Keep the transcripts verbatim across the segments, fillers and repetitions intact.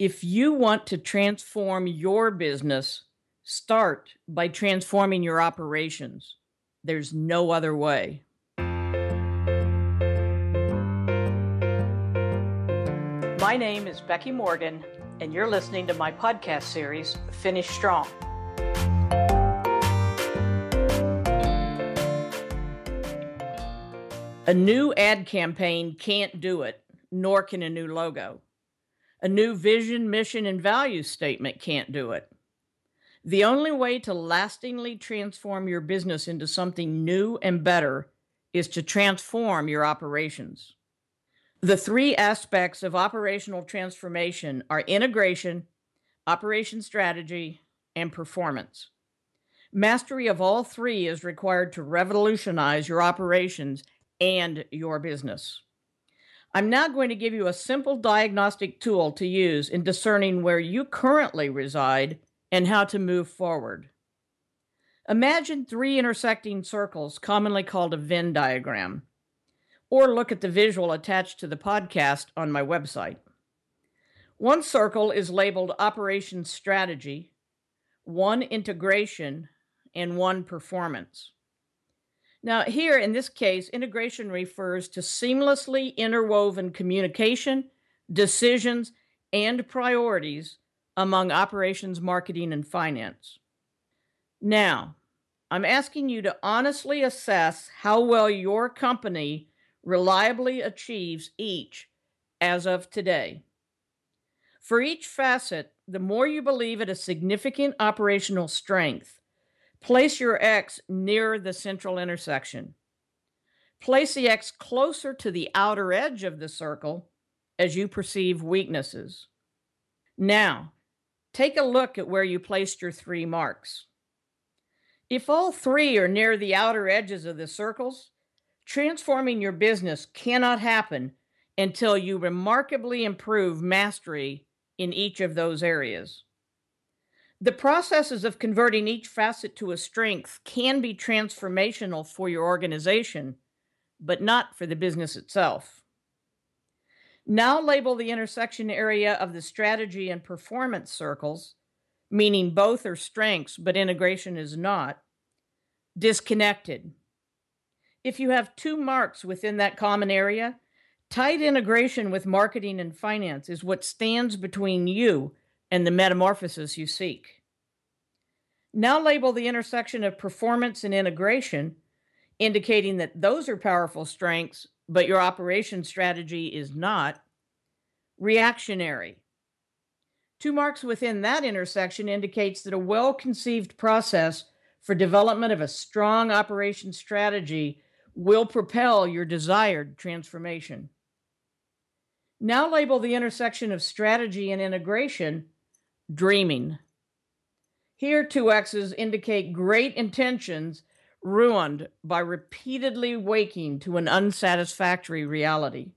If you want to transform your business, start by transforming your operations. There's no other way. My name is Becky Morgan, and you're listening to my podcast series, Finish Strong. A new ad campaign can't do it, nor can a new logo. A new vision, mission, and value statement can't do it. The only way to lastingly transform your business into something new and better is to transform your operations. The three aspects of operational transformation are integration, operation strategy, and performance. Mastery of all three is required to revolutionize your operations and your business. I'm now going to give you a simple diagnostic tool to use in discerning where you currently reside and how to move forward. Imagine three intersecting circles, commonly called a Venn diagram, or look at the visual attached to the podcast on my website. One circle is labeled Operations Strategy, one Integration, and one Performance. Now, here in this case, integration refers to seamlessly interwoven communication, decisions, and priorities among operations, marketing, and finance. Now, I'm asking you to honestly assess how well your company reliably achieves each as of today. For each facet, the more you believe it a significant operational strength, place your X near the central intersection. Place the X closer to the outer edge of the circle as you perceive weaknesses. Now, take a look at where you placed your three marks. If all three are near the outer edges of the circles, transforming your business cannot happen until you remarkably improve mastery in each of those areas. The processes of converting each facet to a strength can be transformational for your organization, but not for the business itself. Now label the intersection area of the strategy and performance circles, meaning both are strengths, but integration is not, disconnected. If you have two marks within that common area, tight integration with marketing and finance is what stands between you and the metamorphosis you seek. Now label the intersection of performance and integration, indicating that those are powerful strengths, but your operation strategy is not. Reactionary. Two marks within that intersection indicates that a well-conceived process for development of a strong operation strategy will propel your desired transformation. Now label the intersection of strategy and integration dreaming. Here, two X's indicate great intentions ruined by repeatedly waking to an unsatisfactory reality.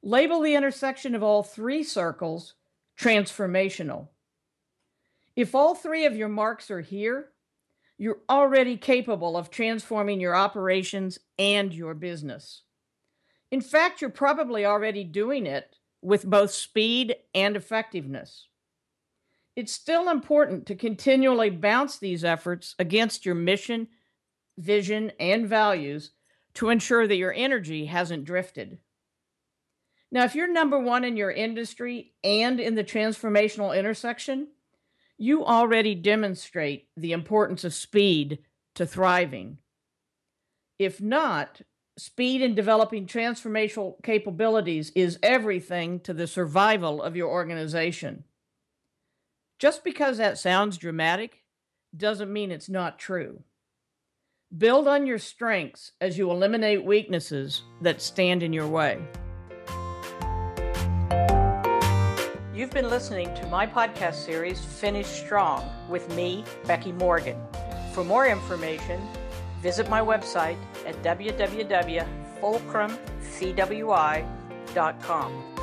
Label the intersection of all three circles transformational. If all three of your marks are here, you're already capable of transforming your operations and your business. In fact, you're probably already doing it with both speed and effectiveness. It's still important to continually bounce these efforts against your mission, vision, and values to ensure that your energy hasn't drifted. Now, if you're number one in your industry and in the transformational intersection, you already demonstrate the importance of speed to thriving. If not, speed in developing transformational capabilities is everything to the survival of your organization. Just because that sounds dramatic doesn't mean it's not true. Build on your strengths as you eliminate weaknesses that stand in your way. You've been listening to my podcast series, Finish Strong, with me, Becky Morgan. For more information, visit my website at w w w dot fulcrum c w i dot com.